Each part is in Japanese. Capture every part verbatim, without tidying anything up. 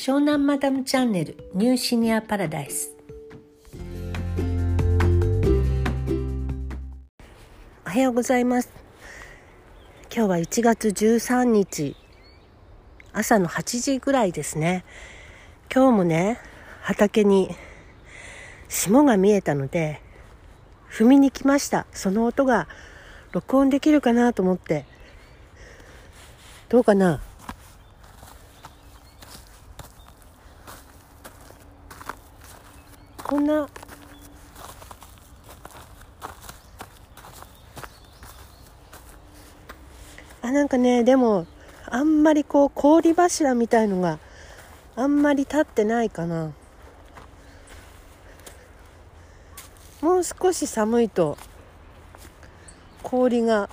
湘南マダムチャンネルニューシニアパラダイス。おはようございます。今日はいちがつじゅうさんにち、朝のはちじぐらいですね。今日もね、畑に霜が見えたので踏みに来ました。その音が録音できるかなと思って。どうかな。こんなあなんかね、でもあんまりこう氷柱みたいのがあんまり立ってないかな。もう少し寒いと氷が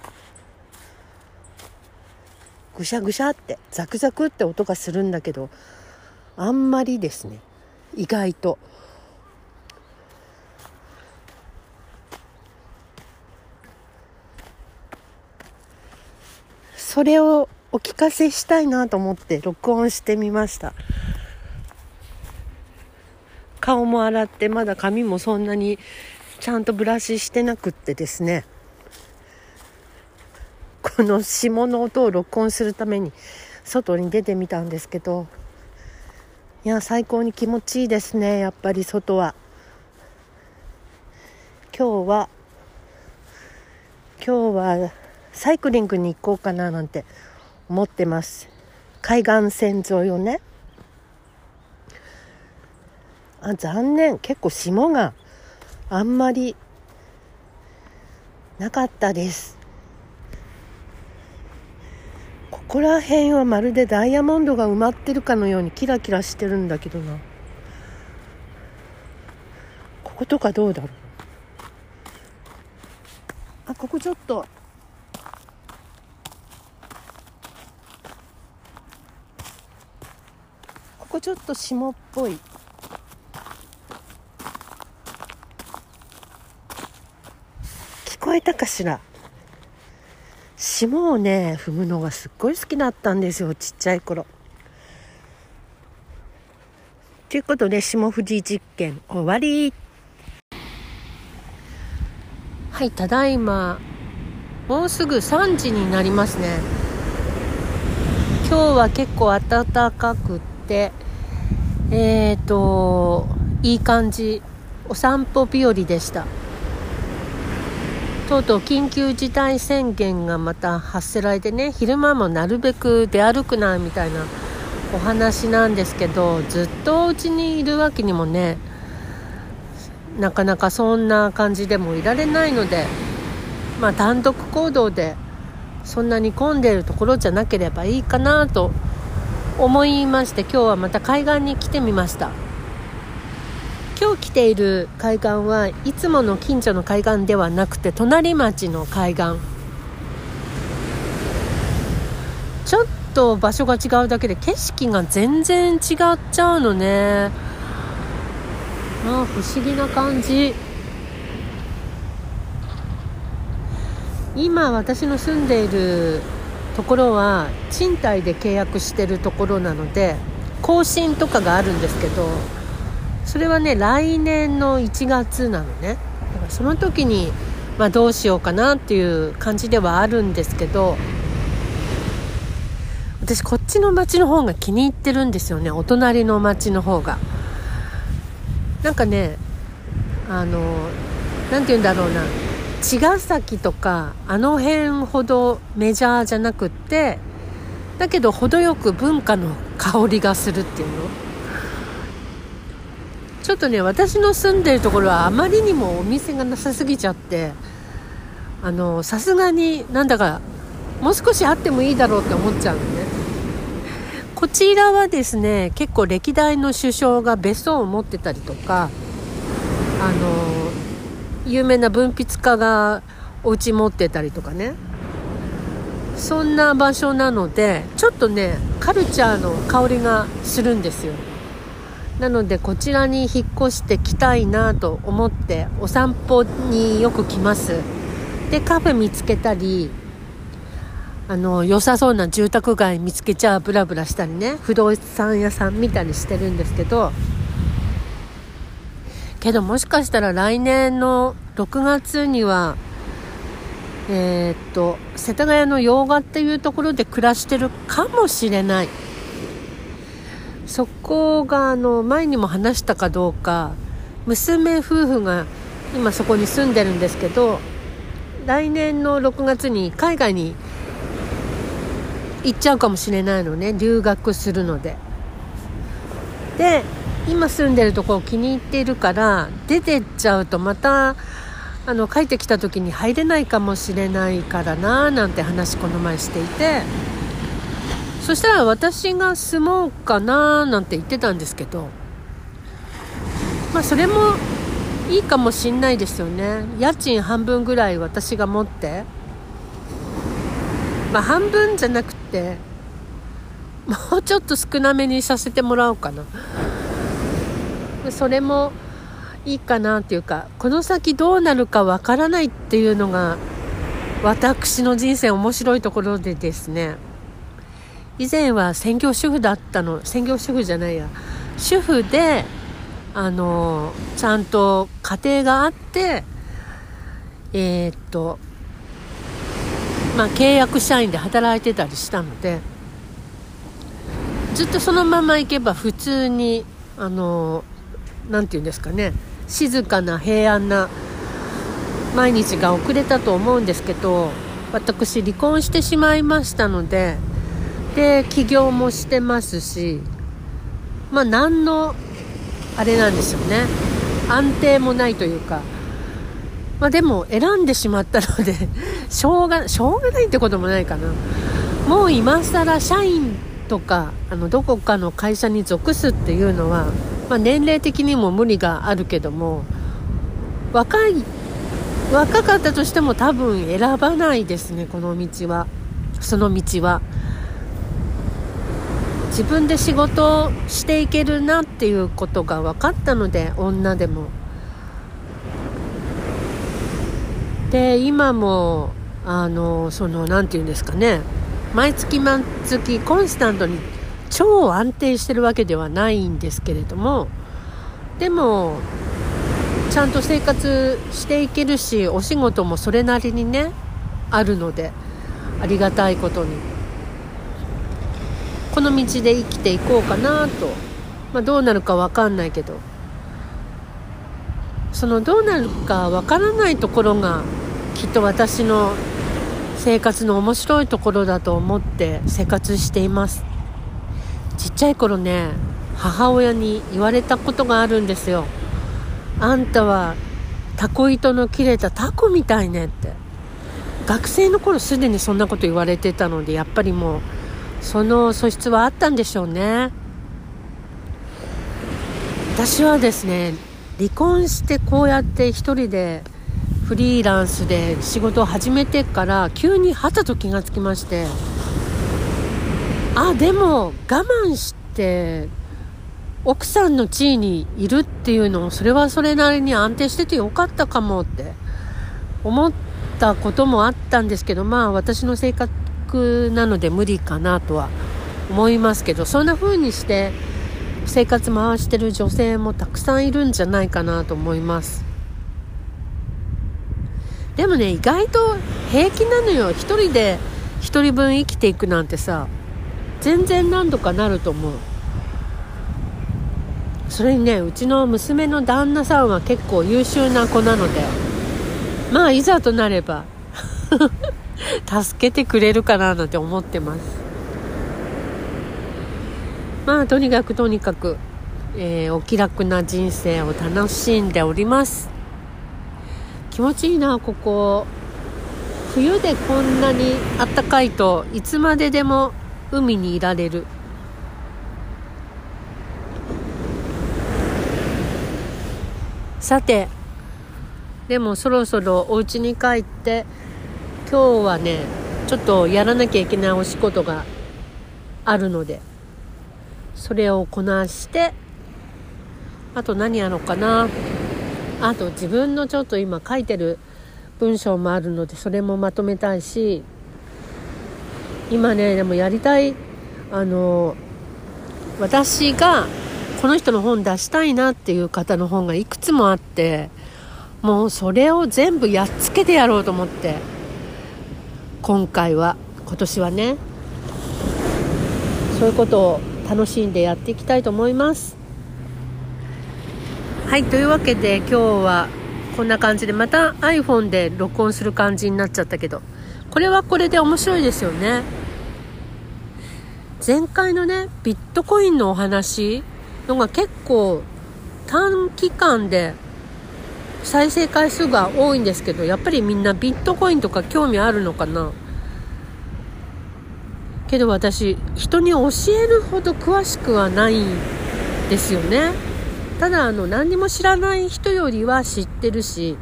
ぐしゃぐしゃってザクザクって音がするんだけど、あんまりですね、意外と。それをお聞かせしたいなと思って録音してみました。顔も洗って、まだ髪もそんなにちゃんとブラシしてなくってですね、この霜の音を録音するために外に出てみたんですけど、いや最高に気持ちいいですね、やっぱり外は。今日は今日はサイクリングに行こうかななんて思ってます。海岸線沿いをね。あ、残念、結構霜があんまりなかったです。ここら辺はまるでダイヤモンドが埋まってるかのようにキラキラしてるんだけどな。こことかどうだろう。あ、ここちょっとここちょっと霜っぽい。聞こえたかしら。霜をね踏むのがすっごい好きだったんですよ、ちっちゃい頃。ということで霜降り実験終わり。はい、ただいまもうすぐさんじになりますね。今日は結構暖かくて、えーといい感じ、お散歩日和でした。とうとう緊急事態宣言がまた発せられてね、昼間もなるべく出歩くなみたいなお話なんですけど、ずっとうちにいるわけにもね、なかなかそんな感じでもいられないので、まあ単独行動でそんなに混んでるところじゃなければいいかなと思いまして、今日はまた海岸に来てみました。今日来ている海岸はいつもの近所の海岸ではなくて、隣町の海岸。ちょっと場所が違うだけで景色が全然違っちゃうのね。ああ、不思議な感じ。今私の住んでいるところは賃貸で契約してるところなので、更新とかがあるんですけど、それはね来年のいちがつなのね。だからその時に、まあ、どうしようかなっていう感じではあるんですけど、私こっちの町の方が気に入ってるんですよね、お隣の町の方が。なんかね、あのなんて言うんだろうな、茅ヶ崎とかあの辺ほどメジャーじゃなくって、だけど程よく文化の香りがするっていうの。ちょっとね、私の住んでるところはあまりにもお店がなさすぎちゃって、あのさすがになんだかもう少しあってもいいだろうって思っちゃうのね。こちらはですね、結構歴代の首相が別荘を持ってたりとか、あの有名な文筆家がお家持ってたりとかね、そんな場所なので、ちょっとねカルチャーの香りがするんですよ。なのでこちらに引っ越してきたいなと思って、お散歩によく来ます。でカフェ見つけたり、あの良さそうな住宅街見つけちゃブラブラしたりね、不動産屋さん見たりしてるんですけど、けどもしかしたら来年のろくがつにはえー、っと世田谷の用賀っていうところで暮らしてるかもしれない。そこがあの前にも話したかどうか、娘夫婦が今そこに住んでるんですけど、来年のろくがつに海外に行っちゃうかもしれないのね、留学するので。で今住んでるとこ気に入っているから出てっちゃうとまたあの帰ってきた時に入れないかもしれないからななんて話この前していて、そしたら私が住もうかななんて言ってたんですけど、まあそれもいいかもしんないですよね。家賃半分ぐらい私が持って、まあ半分じゃなくてもうちょっと少なめにさせてもらおうかな。それもいいかなっていうか、この先どうなるかわからないっていうのが私の人生面白いところでですね、以前は専業主婦だったの、専業主婦じゃないや主婦であのちゃんと家庭があってえー、っとまあ契約社員で働いてたりしたので、ずっとそのままいけば普通にあのなんていうんですかね、静かな平安な毎日が遅れたと思うんですけど、私離婚してしまいましたので、で起業もしてますし、まあ何のあれなんですよね、安定もないというか、まあでも選んでしまったのでしょうがしょうがないってこともないかな。もう今更社員とかあのどこかの会社に属すっていうのはまあ、年齢的にも無理があるけども、若い若かったとしても多分選ばないですね、この道は。その道は自分で仕事をしていけるなっていうことが分かったので、女でもで今もあのそのなんていうんですかね、毎月毎月コンスタントに超安定してるわけではないんですけれども、でもちゃんと生活していけるし、お仕事もそれなりにねあるので、ありがたいことにこの道で生きていこうかなと、まあ、どうなるか分かんないけど、そのどうなるか分からないところがきっと私の生活の面白いところだと思って生活しています。ちっちゃい頃ね、母親に言われたことがあるんですよ。あんたはタコ糸の切れたタコみたいねって。学生の頃すでにそんなこと言われてたので、やっぱりもうその素質はあったんでしょうね。私はですね、離婚してこうやって一人でフリーランスで仕事を始めてから急にはたと気がつきまして、あ、でも我慢して奥さんの地位にいるっていうのもそれはそれなりに安定しててよかったかもって思ったこともあったんですけど、まあ私の性格なので無理かなとは思いますけど、そんな風にして生活回してる女性もたくさんいるんじゃないかなと思います。でもね、意外と平気なのよ、一人で一人分生きていくなんてさ、全然何度かなると思う。それにね、うちの娘の旦那さんは結構優秀な子なので、まあいざとなれば助けてくれるかななんて思ってます。まあとにかくとにかく、えー、お気楽な人生を楽しんでおります。気持ちいいな、ここ冬でこんなにあったかいといつまででも海にいられる。さて、でもそろそろお家に帰って、今日はねちょっとやらなきゃいけないお仕事があるので、それをこなして、あと何やろうかな、あと自分のちょっと今書いてる文章もあるのでそれもまとめたいし、今ねでもやりたい、あの私がこの人の本出したいなっていう方の本がいくつもあって、もうそれを全部やっつけてやろうと思って、今回は今年はねそういうことを楽しんでやっていきたいと思います。はい、というわけで今日はこんな感じで、また iPhone で録音する感じになっちゃったけど、これはこれで面白いですよね。前回のねビットコインのお話のが結構短期間で再生回数が多いんですけど、やっぱりみんなビットコインとか興味あるのかな。けど私人に教えるほど詳しくはないんですよね。ただあの何にも知らない人よりは知ってるし、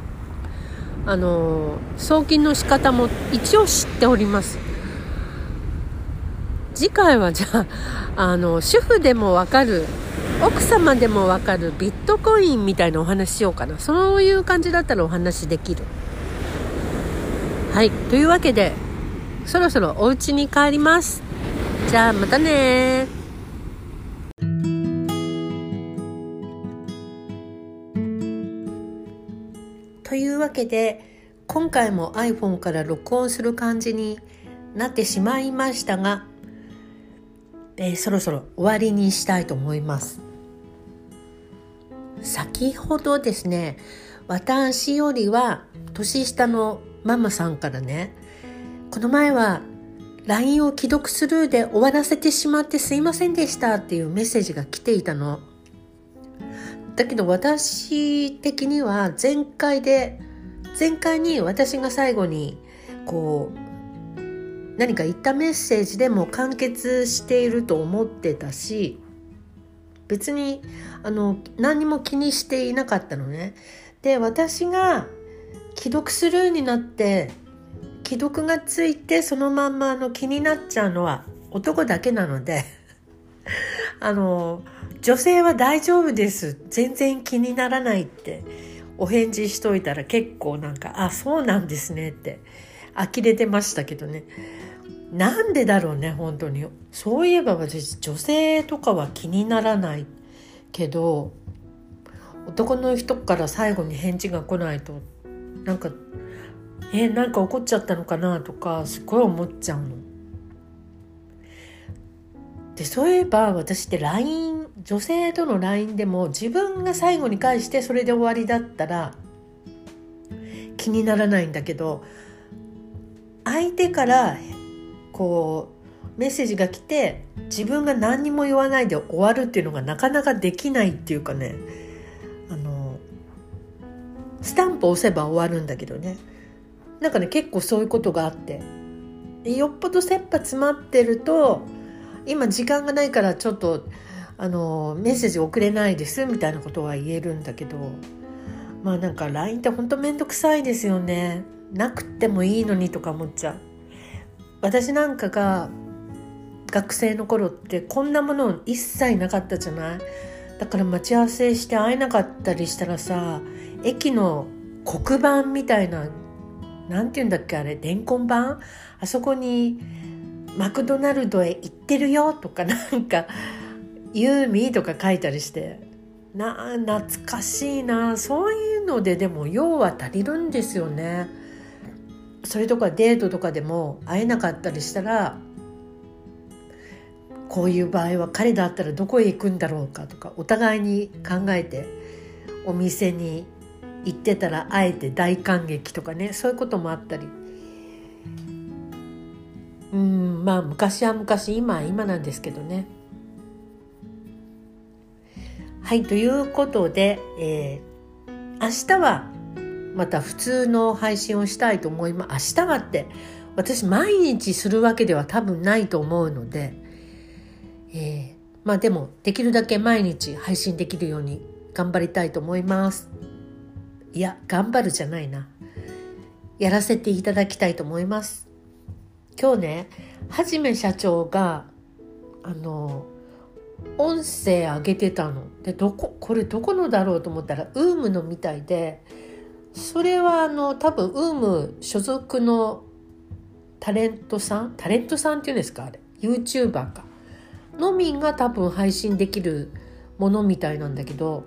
あの送金の仕方も一応知っております。次回はじゃあ、あの主婦でもわかる、奥様でもわかるビットコインみたいなお話しようかな。そういう感じだったらお話できる。はい、というわけでそろそろお家に帰ります。じゃあまたね。というわけで今回も iPhone から録音する感じになってしまいましたが、えー、そろそろ終わりにしたいと思います。先ほどですね、私よりは年下のママさんからね、この前は ライン を既読スルーで終わらせてしまってすいませんでしたっていうメッセージが来ていたのだけど、私的には前回で前回に私が最後にこう何か言ったメッセージでも完結していると思ってたし、別にあの何も気にしていなかったのね。で、私が既読スルーになって既読がついてそのまんまあの気になっちゃうのは男だけなのであの女性は大丈夫です全然気にならないってお返事しといたら、結構なんかあそうなんですねって呆れてましたけどね。なんでだろうね本当に。そういえば私女性とかは気にならないけど、男の人から最後に返事が来ないとなんかえなんか怒っちゃったのかなとかすごい思っちゃうので、そういえば私って ライン、 女性との ライン でも自分が最後に返してそれで終わりだったら気にならないんだけど、相手からこうメッセージが来て自分が何にも言わないで終わるっていうのがなかなかできないっていうかね、あのスタンプ押せば終わるんだけどね、なんかね結構そういうことがあって、よっぽど切羽詰まってると今時間がないからちょっとあのメッセージ送れないですみたいなことは言えるんだけど、まあなんか ライン って本当めんどくさいですよね。なくてもいいのにとか思っちゃう。私なんかが学生の頃ってこんなもの一切なかったじゃない。だから待ち合わせして会えなかったりしたらさ、駅の黒板みたいな、なんていうんだっけあれ、伝言板、あそこにマクドナルドへ行ってるよとかなんかユーミーとか書いたりして、な懐かしいな。そういうのででも用は足りるんですよね。それとかデートとかでも会えなかったりしたら、こういう場合は彼だったらどこへ行くんだろうかとかお互いに考えて、お店に行ってたら会えて大感激とかね、そういうこともあったり、うん、まあ昔は昔、今は今なんですけどね。はい、ということで、えー、明日はまた普通の配信をしたいと思います。明日はって私毎日するわけでは多分ないと思うので、えー、まあでもできるだけ毎日配信できるように頑張りたいと思います。いや頑張るじゃないな、やらせていただきたいと思います。今日ね、はじめ社長があの音声上げてたので、どここれどこのだろうと思ったらウームのみたいで、それはあの多分ウーム所属のタレントさんタレントさんっていうんですか、あれ YouTuber かのみが多分配信できるものみたいなんだけど、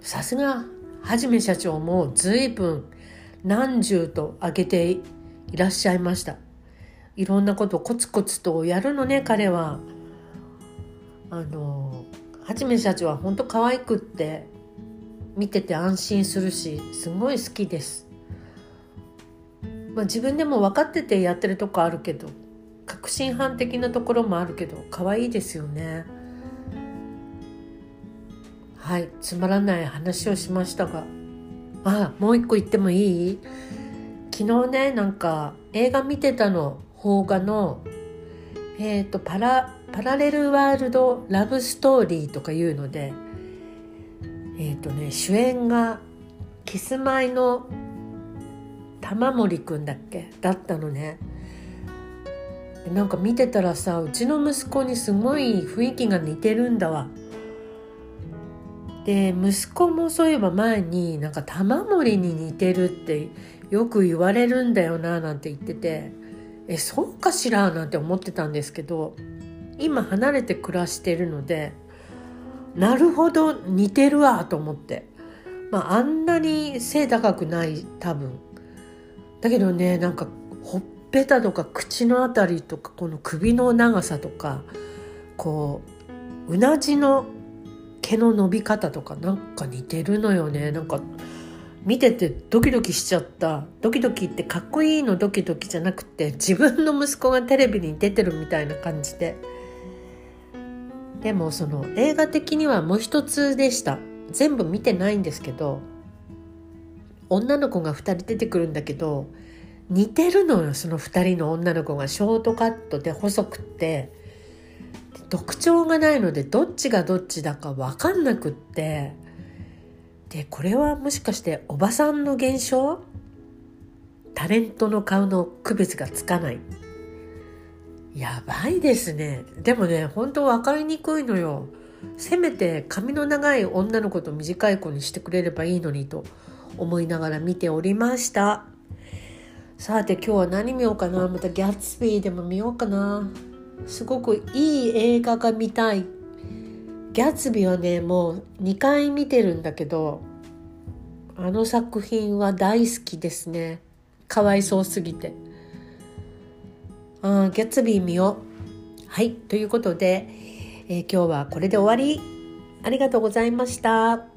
さすがはじめ社長も随分何十と上げていらっしゃいました。いろんなことをコツコツとやるのね、彼は。あのはじめ社長は本当可愛くって見てて安心するし、すごい好きです。まあ、自分でも分かっててやってるとこあるけど、確信犯的なところもあるけど可愛いですよね。はい、つまらない話をしましたが、あ、もう一個言ってもいい？昨日ね、なんか映画見てたの、邦画の、えーと、パラ、パラレルワールドラブストーリーとかいうので、えーとね、主演がキスマイの玉森くんだっけだったのね。なんか見てたらさ、うちの息子にすごい雰囲気が似てるんだわ。で、息子もそういえば前になんか玉森に似てるってよく言われるんだよななんて言ってて、え、そうかしらなんて思ってたんですけど、今離れて暮らしてるので、なるほど似てるわと思って、まあ、あんなに背高くない多分だけどね、なんかほっぺたとか口のあたりとかこの首の長さとかこううなじの毛の伸び方とかなんか似てるのよね。なんか見ててドキドキしちゃった。ドキドキってかっこいいのドキドキじゃなくて、自分の息子がテレビに出てるみたいな感じで。でもその映画的にはもう一つでした。全部見てないんですけど、女の子がふたり出てくるんだけど似てるのよ、そのふたりの女の子が。ショートカットで細くって特徴がないので、どっちがどっちだか分かんなくって、でこれはもしかしておばさんの現象、タレントの顔の区別がつかない、やばいですね。でもね、本当分かりにくいのよ。せめて髪の長い女の子と短い子にしてくれればいいのにと思いながら見ておりました。さて今日は何見ようかな。またギャツビーでも見ようかな。すごくいい映画が見たい。ギャツビーはねもうにかい見てるんだけど、あの作品は大好きですね。かわいそうすぎて。あ、ギャツビー見よう。はい、ということで、えー、今日はこれで終わり。ありがとうございました。